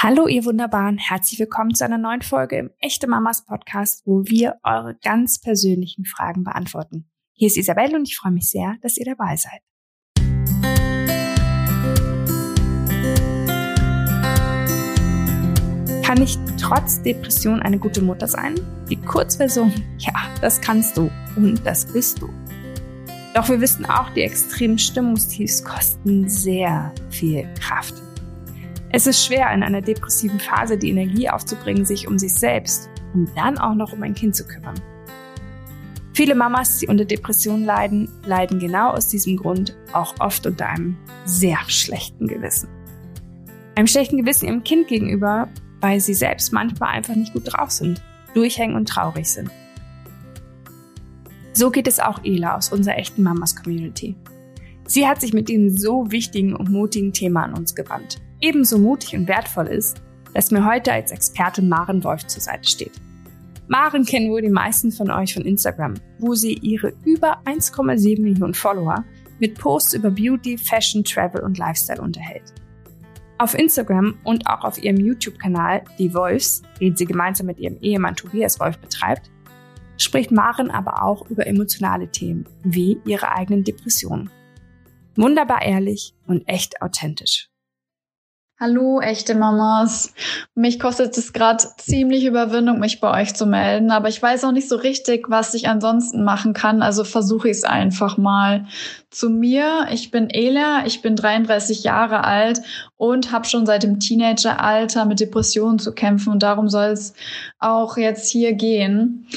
Hallo ihr Wunderbaren, herzlich willkommen zu einer neuen Folge im Echte-Mamas-Podcast, wo wir eure ganz persönlichen Fragen beantworten. Hier ist Isabelle und ich freue mich sehr, dass ihr dabei seid. Kann ich trotz Depression eine gute Mutter sein? Die Kurzversion, ja, das kannst du und das bist du. Doch wir wissen auch, die extremen Stimmungstiefs kosten sehr viel Kraft. Es ist schwer, in einer depressiven Phase die Energie aufzubringen, sich um sich selbst und dann auch noch um ein Kind zu kümmern. Viele Mamas, die unter Depressionen leiden, leiden genau aus diesem Grund auch oft unter einem sehr schlechten Gewissen. Einem schlechten Gewissen ihrem Kind gegenüber, weil sie selbst manchmal einfach nicht gut drauf sind, durchhängen und traurig sind. So geht es auch Ela aus unserer echten Mamas-Community. Sie hat sich mit diesem so wichtigen und mutigen Thema an uns gewandt. Ebenso mutig und wertvoll ist, dass mir heute als Expertin Maren Wolf zur Seite steht. Maren kennen wohl die meisten von euch von Instagram, wo sie ihre über 1,7 Millionen Follower mit Posts über Beauty, Fashion, Travel und Lifestyle unterhält. Auf Instagram und auch auf ihrem YouTube-Kanal The Wolfs, den sie gemeinsam mit ihrem Ehemann Tobias Wolf betreibt, spricht Maren aber auch über emotionale Themen wie ihre eigenen Depressionen. Wunderbar ehrlich und echt authentisch. Hallo, echte Mamas. Mich kostet es gerade ziemlich Überwindung, mich bei euch zu melden, aber ich weiß auch nicht so richtig, was ich ansonsten machen kann, also versuche ich es einfach mal. Zu mir, ich bin Ela, ich bin 33 Jahre alt und habe schon seit dem Teenageralter mit Depressionen zu kämpfen und darum soll es auch jetzt hier gehen.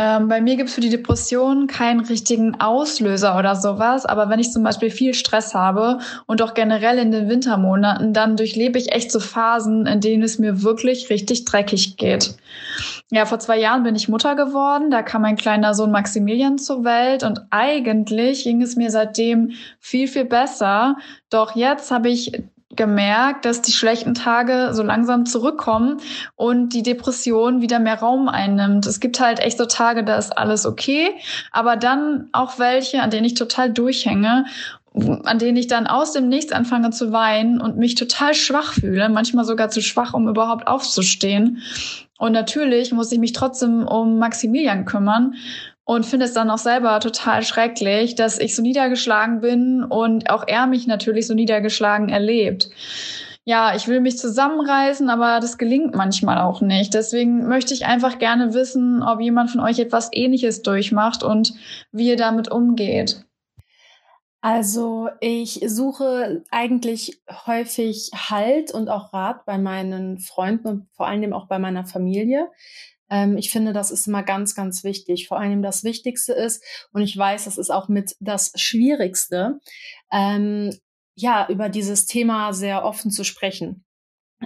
Bei mir gibt es für die Depression keinen richtigen Auslöser oder sowas, aber wenn ich zum Beispiel viel Stress habe und auch generell in den Wintermonaten, dann durchlebe ich echt so Phasen, in denen es mir wirklich richtig dreckig geht. Ja, vor 2 Jahren bin ich Mutter geworden, da kam mein kleiner Sohn Maximilian zur Welt und eigentlich ging es mir seitdem viel, viel besser, doch jetzt habe ich gemerkt, dass die schlechten Tage so langsam zurückkommen und die Depression wieder mehr Raum einnimmt. Es gibt halt echt so Tage, da ist alles okay, aber dann auch welche, an denen ich total durchhänge, an denen ich dann aus dem Nichts anfange zu weinen und mich total schwach fühle, manchmal sogar zu schwach, um überhaupt aufzustehen. Und natürlich muss ich mich trotzdem um Maximilian kümmern. Und finde es dann auch selber total schrecklich, dass ich so niedergeschlagen bin und auch er mich natürlich so niedergeschlagen erlebt. Ja, ich will mich zusammenreißen, aber das gelingt manchmal auch nicht. Deswegen möchte ich einfach gerne wissen, ob jemand von euch etwas Ähnliches durchmacht und wie ihr damit umgeht. Also ich suche eigentlich häufig Halt und auch Rat bei meinen Freunden und vor allem auch bei meiner Familie. Ich finde, das ist immer ganz, ganz wichtig. Vor allem das Wichtigste ist, und ich weiß, das ist auch mit das Schwierigste, über dieses Thema sehr offen zu sprechen.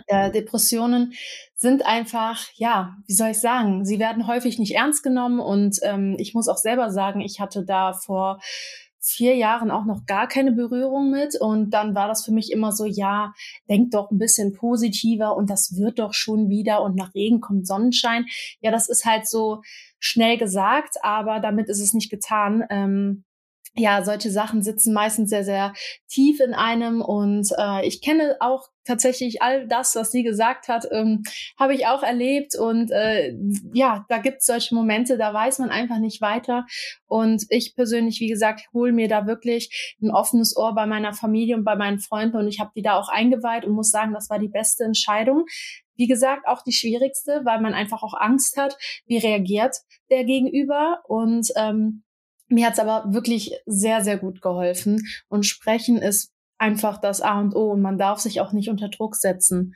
Depressionen sind einfach, sie werden häufig nicht ernst genommen und ich muss auch selber sagen, ich hatte da vor 4 Jahren auch noch gar keine Berührung mit und dann war das für mich immer so, ja, denk doch ein bisschen positiver und das wird doch schon wieder und nach Regen kommt Sonnenschein. Ja, das ist halt so schnell gesagt, aber damit ist es nicht getan. Solche Sachen sitzen meistens sehr, sehr tief in einem und ich kenne auch tatsächlich all das, was sie gesagt hat, habe ich auch erlebt und da gibt es solche Momente, da weiß man einfach nicht weiter und ich persönlich, wie gesagt, hole mir da wirklich ein offenes Ohr bei meiner Familie und bei meinen Freunden und ich habe die da auch eingeweiht und muss sagen, das war die beste Entscheidung. Wie gesagt, auch die schwierigste, weil man einfach auch Angst hat, wie reagiert der Gegenüber und mir hat es aber wirklich sehr, sehr gut geholfen und Sprechen ist einfach das A und O und man darf sich auch nicht unter Druck setzen.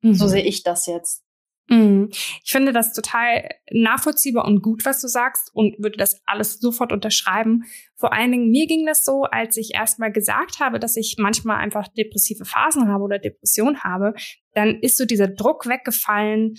Mhm. So sehe ich das jetzt. Mhm. Ich finde das total nachvollziehbar und gut, was du sagst und würde das alles sofort unterschreiben. Vor allen Dingen, mir ging das so, als ich erstmal gesagt habe, dass ich manchmal einfach depressive Phasen habe oder Depression habe, dann ist so dieser Druck weggefallen,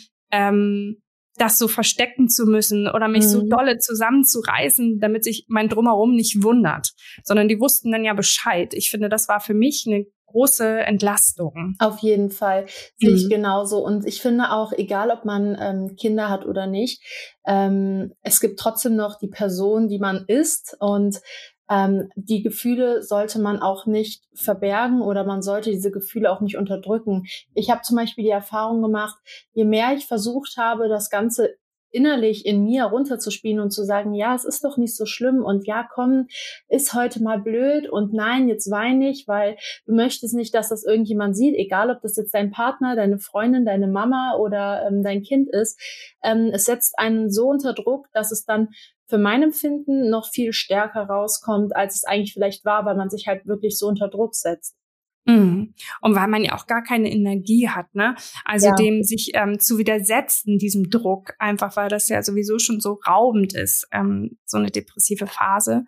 das so verstecken zu müssen oder mich so dolle zusammenzureißen, damit sich mein Drumherum nicht wundert. Sondern die wussten dann ja Bescheid. Ich finde, das war für mich eine große Entlastung. Auf jeden Fall, sehe ich genauso. Und ich finde auch, egal ob man Kinder hat oder nicht, es gibt trotzdem noch die Person, die man ist. Und Die Gefühle sollte man auch nicht verbergen oder man sollte diese Gefühle auch nicht unterdrücken. Ich habe zum Beispiel die Erfahrung gemacht, je mehr ich versucht habe, das Ganze innerlich in mir runterzuspielen und zu sagen, ja, es ist doch nicht so schlimm und ja, komm, ist heute mal blöd und nein, jetzt weine ich, weil du möchtest nicht, dass das irgendjemand sieht, egal ob das jetzt dein Partner, deine Freundin, deine Mama oder dein Kind ist. Es setzt einen so unter Druck, dass es dann für mein Empfinden noch viel stärker rauskommt, als es eigentlich vielleicht war, weil man sich halt wirklich so unter Druck setzt. Und weil man ja auch gar keine Energie hat, ne? Also ja, dem sich zu widersetzen, diesem Druck, einfach weil das ja sowieso schon so raubend ist, so eine depressive Phase.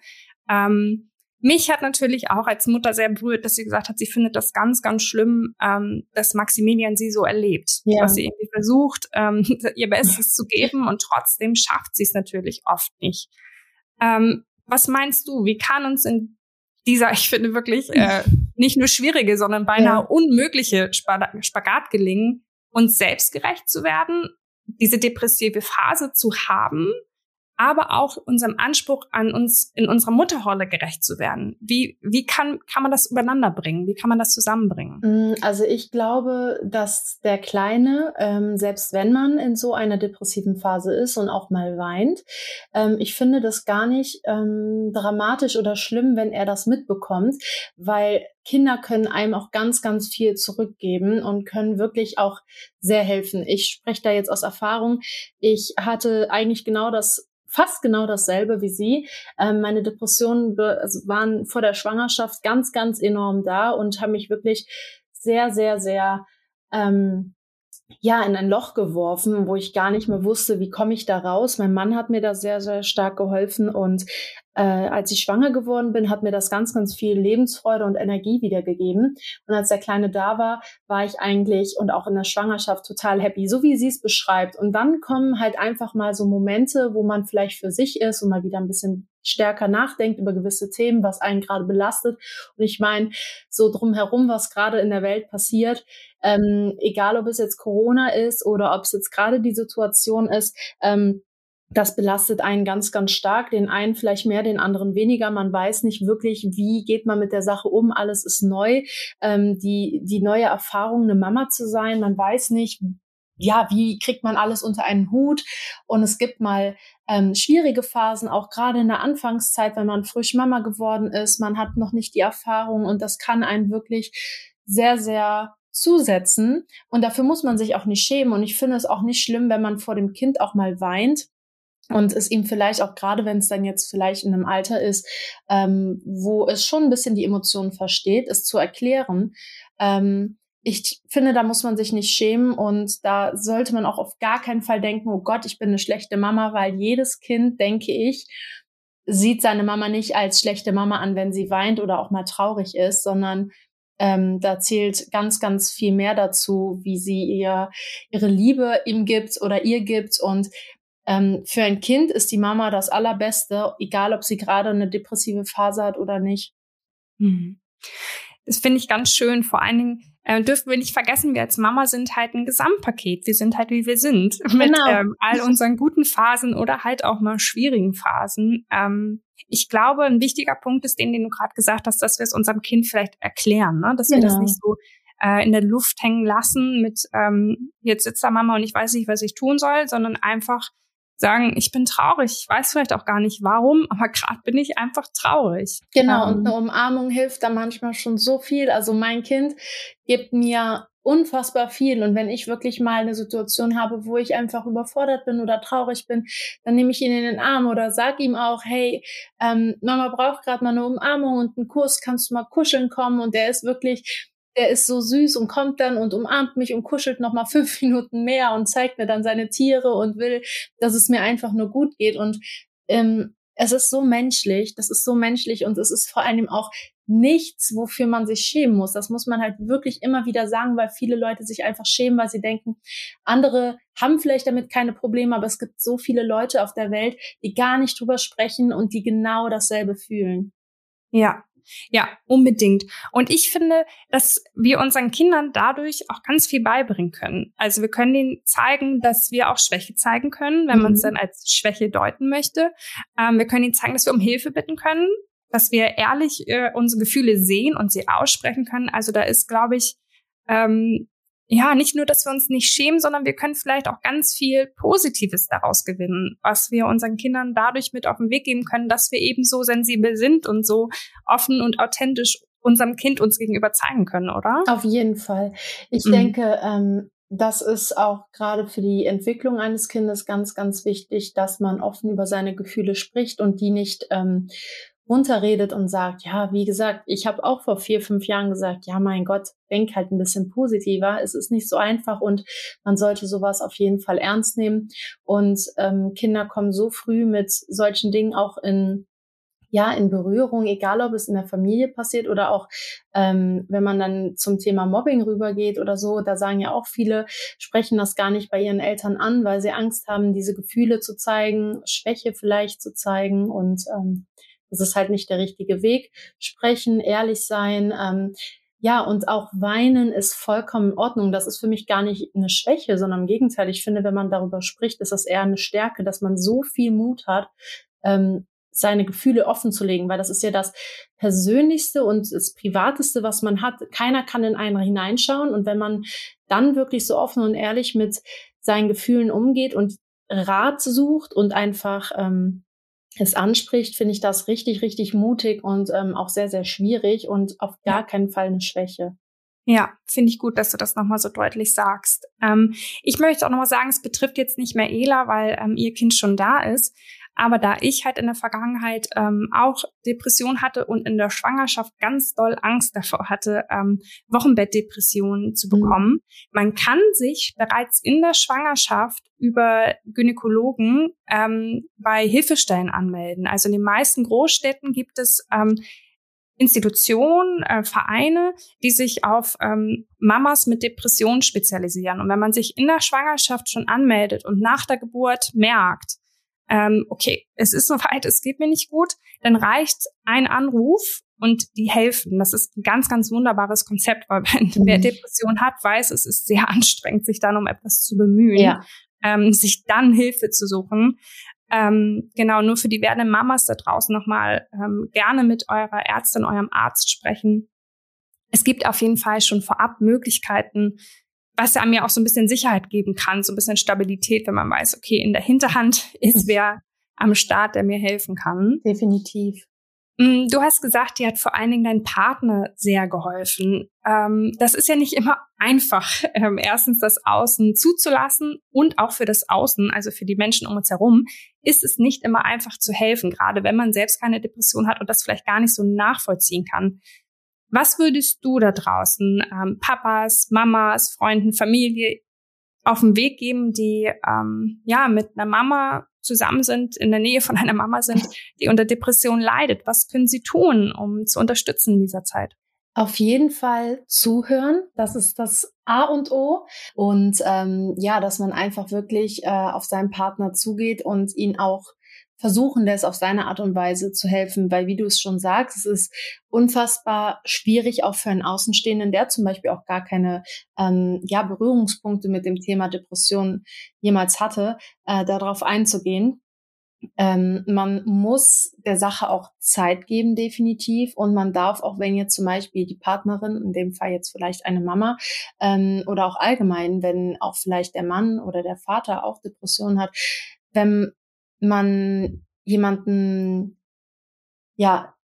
Mich hat natürlich auch als Mutter sehr berührt, dass sie gesagt hat, sie findet das ganz, ganz schlimm, dass Maximilian sie so erlebt, ja, dass sie irgendwie versucht, ihr Bestes zu geben und trotzdem schafft sie es natürlich oft nicht. Was meinst du, wie kann uns in dieser, ich finde wirklich nicht nur schwierige, sondern beinahe unmögliche Spagat gelingen, uns selbst gerecht zu werden, diese depressive Phase zu haben, aber auch unserem Anspruch an uns in unserer Mutterrolle gerecht zu werden. Wie kann man das übereinander bringen? Wie kann man das zusammenbringen? Also ich glaube, dass der Kleine, selbst wenn man in so einer depressiven Phase ist und auch mal weint, ich finde das gar nicht dramatisch oder schlimm, wenn er das mitbekommt, weil Kinder können einem auch ganz, ganz viel zurückgeben und können wirklich auch sehr helfen. Ich spreche da jetzt aus Erfahrung. Ich hatte eigentlich fast genau dasselbe wie sie. Meine Depressionen waren vor der Schwangerschaft ganz, ganz enorm da und haben mich wirklich sehr, sehr, sehr in ein Loch geworfen, wo ich gar nicht mehr wusste, wie komme ich da raus. Mein Mann hat mir da sehr, sehr stark geholfen und als ich schwanger geworden bin, hat mir das ganz, ganz viel Lebensfreude und Energie wiedergegeben. Und als der Kleine da war, war ich eigentlich und auch in der Schwangerschaft total happy, so wie sie es beschreibt. Und dann kommen halt einfach mal so Momente, wo man vielleicht für sich ist und mal wieder ein bisschen stärker nachdenkt über gewisse Themen, was einen gerade belastet. Und ich meine, so drumherum, was gerade in der Welt passiert, egal ob es jetzt Corona ist oder ob es jetzt gerade die Situation ist, das belastet einen ganz, ganz stark, den einen vielleicht mehr, den anderen weniger. Man weiß nicht wirklich, wie geht man mit der Sache um. Alles ist neu, die neue Erfahrung, eine Mama zu sein. Man weiß nicht, wie kriegt man alles unter einen Hut. Und es gibt mal schwierige Phasen, auch gerade in der Anfangszeit, wenn man frisch Mama geworden ist. Man hat noch nicht die Erfahrung und das kann einen wirklich sehr, sehr zusetzen. Und dafür muss man sich auch nicht schämen. Und ich finde es auch nicht schlimm, wenn man vor dem Kind auch mal weint. Und es ihm vielleicht auch, gerade wenn es dann jetzt vielleicht in einem Alter ist, wo es schon ein bisschen die Emotionen versteht, es zu erklären. Ich finde, da muss man sich nicht schämen und da sollte man auch auf gar keinen Fall denken, oh Gott, ich bin eine schlechte Mama, weil jedes Kind, denke ich, sieht seine Mama nicht als schlechte Mama an, wenn sie weint oder auch mal traurig ist, sondern da zählt ganz, ganz viel mehr dazu, wie sie ihre Liebe ihm gibt oder ihr gibt. Und für ein Kind ist die Mama das Allerbeste, egal ob sie gerade eine depressive Phase hat oder nicht. Das finde ich ganz schön. Vor allen Dingen dürfen wir nicht vergessen, wir als Mama sind halt ein Gesamtpaket. Wir sind halt, wie wir sind. Genau. Mit all unseren guten Phasen oder halt auch mal schwierigen Phasen. Ich glaube, ein wichtiger Punkt ist den du gerade gesagt hast, dass wir es unserem Kind vielleicht erklären, ne? Dass wir das nicht so in der Luft hängen lassen mit jetzt sitzt da Mama und ich weiß nicht, was ich tun soll, sondern einfach sagen, ich bin traurig, ich weiß vielleicht auch gar nicht warum, aber gerade bin ich einfach traurig. Genau, und eine Umarmung hilft da manchmal schon so viel. Also mein Kind gibt mir unfassbar viel und wenn ich wirklich mal eine Situation habe, wo ich einfach überfordert bin oder traurig bin, dann nehme ich ihn in den Arm oder sag ihm auch, hey, Mama braucht gerade mal eine Umarmung und einen Kuss, kannst du mal kuscheln kommen? Und der ist so süß und kommt dann und umarmt mich und kuschelt nochmal 5 Minuten mehr und zeigt mir dann seine Tiere und will, dass es mir einfach nur gut geht. Und es ist so menschlich, das ist so menschlich und es ist vor allem auch nichts, wofür man sich schämen muss. Das muss man halt wirklich immer wieder sagen, weil viele Leute sich einfach schämen, weil sie denken, andere haben vielleicht damit keine Probleme, aber es gibt so viele Leute auf der Welt, die gar nicht drüber sprechen und die genau dasselbe fühlen. Ja, unbedingt. Und ich finde, dass wir unseren Kindern dadurch auch ganz viel beibringen können. Also wir können ihnen zeigen, dass wir auch Schwäche zeigen können, wenn man es dann als Schwäche deuten möchte. Wir können ihnen zeigen, dass wir um Hilfe bitten können. dass wir ehrlich unsere Gefühle sehen und sie aussprechen können. Also da ist, glaube ich, nicht nur, dass wir uns nicht schämen, sondern wir können vielleicht auch ganz viel Positives daraus gewinnen, was wir unseren Kindern dadurch mit auf den Weg geben können, dass wir eben so sensibel sind und so offen und authentisch unserem Kind uns gegenüber zeigen können, oder? Auf jeden Fall. Ich denke, das ist auch gerade für die Entwicklung eines Kindes ganz, ganz wichtig, dass man offen über seine Gefühle spricht und die nicht runterredet und sagt, ja, wie gesagt, ich habe auch vor 4, 5 Jahren gesagt, ja, mein Gott, denk halt ein bisschen positiver, es ist nicht so einfach und man sollte sowas auf jeden Fall ernst nehmen und Kinder kommen so früh mit solchen Dingen auch in Berührung, egal ob es in der Familie passiert oder auch, wenn man dann zum Thema Mobbing rübergeht oder so, da sagen ja auch viele, sprechen das gar nicht bei ihren Eltern an, weil sie Angst haben, diese Gefühle zu zeigen, Schwäche vielleicht zu zeigen und das ist halt nicht der richtige Weg. Sprechen, ehrlich sein, und auch weinen ist vollkommen in Ordnung. Das ist für mich gar nicht eine Schwäche, sondern im Gegenteil. Ich finde, wenn man darüber spricht, ist das eher eine Stärke, dass man so viel Mut hat, seine Gefühle offen zu legen, weil das ist ja das Persönlichste und das Privateste, was man hat. Keiner kann in einen hineinschauen und wenn man dann wirklich so offen und ehrlich mit seinen Gefühlen umgeht und Rat sucht und einfach es anspricht, finde ich das richtig, richtig mutig und auch sehr, sehr schwierig und auf gar keinen Fall eine Schwäche. Ja, finde ich gut, dass du das nochmal so deutlich sagst. Ich möchte auch nochmal sagen, es betrifft jetzt nicht mehr Ela, weil ihr Kind schon da ist. Aber da ich halt in der Vergangenheit auch Depression hatte und in der Schwangerschaft ganz doll Angst davor hatte, Wochenbettdepressionen zu bekommen. Man kann sich bereits in der Schwangerschaft über Gynäkologen bei Hilfestellen anmelden. Also in den meisten Großstädten gibt es Institutionen, Vereine, die sich auf Mamas mit Depressionen spezialisieren. Und wenn man sich in der Schwangerschaft schon anmeldet und nach der Geburt merkt, okay, es ist soweit, es geht mir nicht gut, dann reicht ein Anruf und die helfen. Das ist ein ganz, ganz wunderbares Konzept, weil wer Depression hat, weiß, es ist sehr anstrengend, sich dann um etwas zu bemühen, sich dann Hilfe zu suchen. Nur für die werdenden Mamas da draußen nochmal gerne mit eurer Ärztin, eurem Arzt sprechen. Es gibt auf jeden Fall schon vorab Möglichkeiten, was ja mir auch so ein bisschen Sicherheit geben kann, so ein bisschen Stabilität, wenn man weiß, okay, in der Hinterhand ist wer am Start, der mir helfen kann. Definitiv. Du hast gesagt, dir hat vor allen Dingen dein Partner sehr geholfen. Das ist ja nicht immer einfach, erstens das Außen zuzulassen und auch für das Außen, also für die Menschen um uns herum, ist es nicht immer einfach zu helfen, gerade wenn man selbst keine Depression hat und das vielleicht gar nicht so nachvollziehen kann. Was würdest du da draußen Papas, Mamas, Freunden, Familie auf den Weg geben, die mit einer Mama zusammen sind, in der Nähe von einer Mama sind, die unter Depression leidet? Was können sie tun, um zu unterstützen in dieser Zeit? Auf jeden Fall zuhören, das ist das A und O und dass man einfach wirklich auf seinen Partner zugeht und ihn auch versuchen lässt, auf seine Art und Weise zu helfen, weil, wie du es schon sagst, es ist unfassbar schwierig, auch für einen Außenstehenden, der zum Beispiel auch gar keine Berührungspunkte mit dem Thema Depression jemals hatte, darauf einzugehen. Man muss der Sache auch Zeit geben, definitiv. Und man darf auch, wenn jetzt zum Beispiel die Partnerin, in dem Fall jetzt vielleicht eine Mama, oder auch allgemein, wenn auch vielleicht der Mann oder der Vater auch Depressionen hat, wenn man jemanden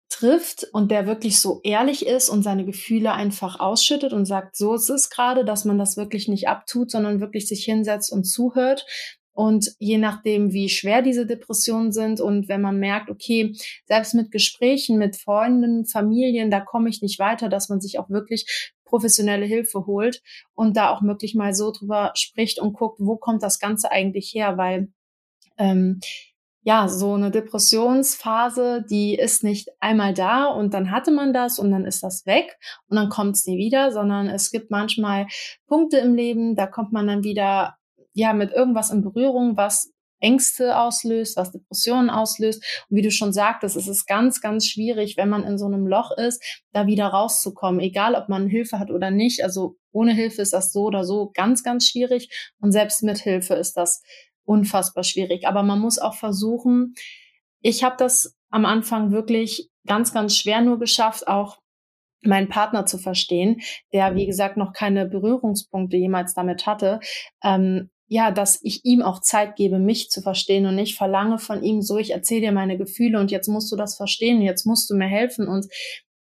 trifft und der wirklich so ehrlich ist und seine Gefühle einfach ausschüttet und sagt, so ist es gerade, dass man das wirklich nicht abtut, sondern wirklich sich hinsetzt und zuhört. Und je nachdem, wie schwer diese Depressionen sind und wenn man merkt, okay, selbst mit Gesprächen, mit Freunden, Familien, da komme ich nicht weiter, dass man sich auch wirklich professionelle Hilfe holt und da auch wirklich mal so drüber spricht und guckt, wo kommt das Ganze eigentlich her, weil so eine Depressionsphase, die ist nicht einmal da und dann hatte man das und dann ist das weg und dann kommt es nie wieder, sondern es gibt manchmal Punkte im Leben, da kommt man dann wieder mit irgendwas in Berührung, was Ängste auslöst, was Depressionen auslöst. Und wie du schon sagtest, es ist ganz, ganz schwierig, wenn man in so einem Loch ist, da wieder rauszukommen, egal ob man Hilfe hat oder nicht. Also ohne Hilfe ist das so oder so ganz, ganz schwierig und selbst mit Hilfe ist das unfassbar schwierig, aber man muss auch versuchen, ich habe das am Anfang wirklich ganz, ganz schwer nur geschafft, auch meinen Partner zu verstehen, der, wie gesagt, noch keine Berührungspunkte jemals damit hatte, dass ich ihm auch Zeit gebe, mich zu verstehen und nicht verlange von ihm so, ich erzähle dir meine Gefühle und jetzt musst du das verstehen, jetzt musst du mir helfen. Und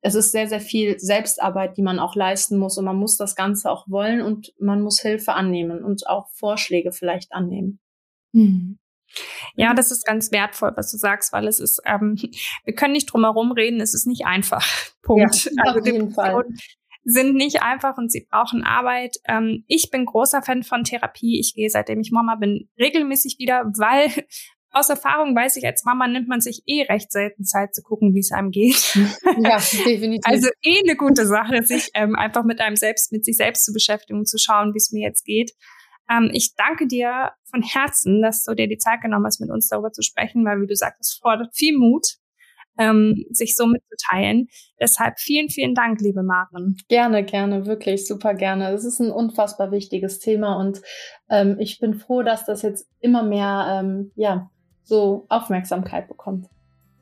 es ist sehr, sehr viel Selbstarbeit, die man auch leisten muss, und man muss das Ganze auch wollen und man muss Hilfe annehmen und auch Vorschläge vielleicht annehmen. Mhm. Ja, das ist ganz wertvoll, was du sagst, weil es ist, wir können nicht drum herum reden, es ist nicht einfach. Punkt. Ja, also auf jeden Fall. Sind nicht einfach und sie brauchen Arbeit. Ich bin großer Fan von Therapie. Ich gehe, seitdem ich Mama bin, regelmäßig wieder, weil aus Erfahrung weiß ich, als Mama nimmt man sich recht selten Zeit zu gucken, wie es einem geht. Ja, definitiv. Also eine gute Sache, sich einfach mit sich selbst zu beschäftigen und zu schauen, wie es mir jetzt geht. Ich danke dir von Herzen, dass du dir die Zeit genommen hast, mit uns darüber zu sprechen, weil, wie du sagst, es fordert viel Mut, sich so mitzuteilen. Deshalb vielen, vielen Dank, liebe Maren. Gerne, gerne, wirklich super gerne. Das ist ein unfassbar wichtiges Thema und ich bin froh, dass das jetzt immer mehr so Aufmerksamkeit bekommt.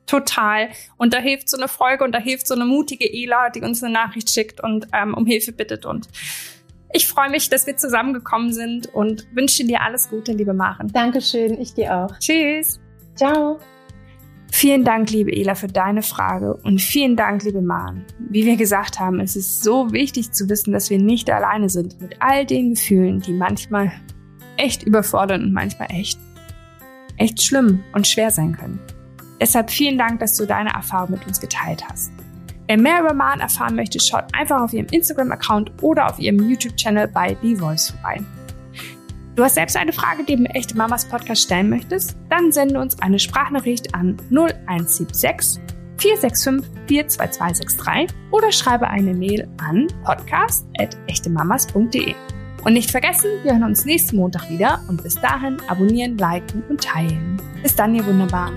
Total. Und da hilft so eine Folge und da hilft so eine mutige Ela, die uns eine Nachricht schickt und um Hilfe bittet. Und ich freue mich, dass wir zusammengekommen sind und wünsche dir alles Gute, liebe Maren. Dankeschön, ich dir auch. Tschüss. Ciao. Vielen Dank, liebe Ela, für deine Frage und vielen Dank, liebe Maren. Wie wir gesagt haben, es ist so wichtig zu wissen, dass wir nicht alleine sind mit all den Gefühlen, die manchmal echt überfordern und manchmal echt schlimm und schwer sein können. Deshalb vielen Dank, dass du deine Erfahrung mit uns geteilt hast. Wer mehr über Maren erfahren möchte, schaut einfach auf ihrem Instagram-Account oder auf ihrem YouTube-Channel bei The Wolfs vorbei. Du hast selbst eine Frage, die du im Echte-Mamas-Podcast stellen möchtest? Dann sende uns eine Sprachnachricht an 0176 465 42263 oder schreibe eine Mail an podcast@echtemamas.de. Und nicht vergessen, wir hören uns nächsten Montag wieder und bis dahin abonnieren, liken und teilen. Bis dann, ihr Wunderbaren.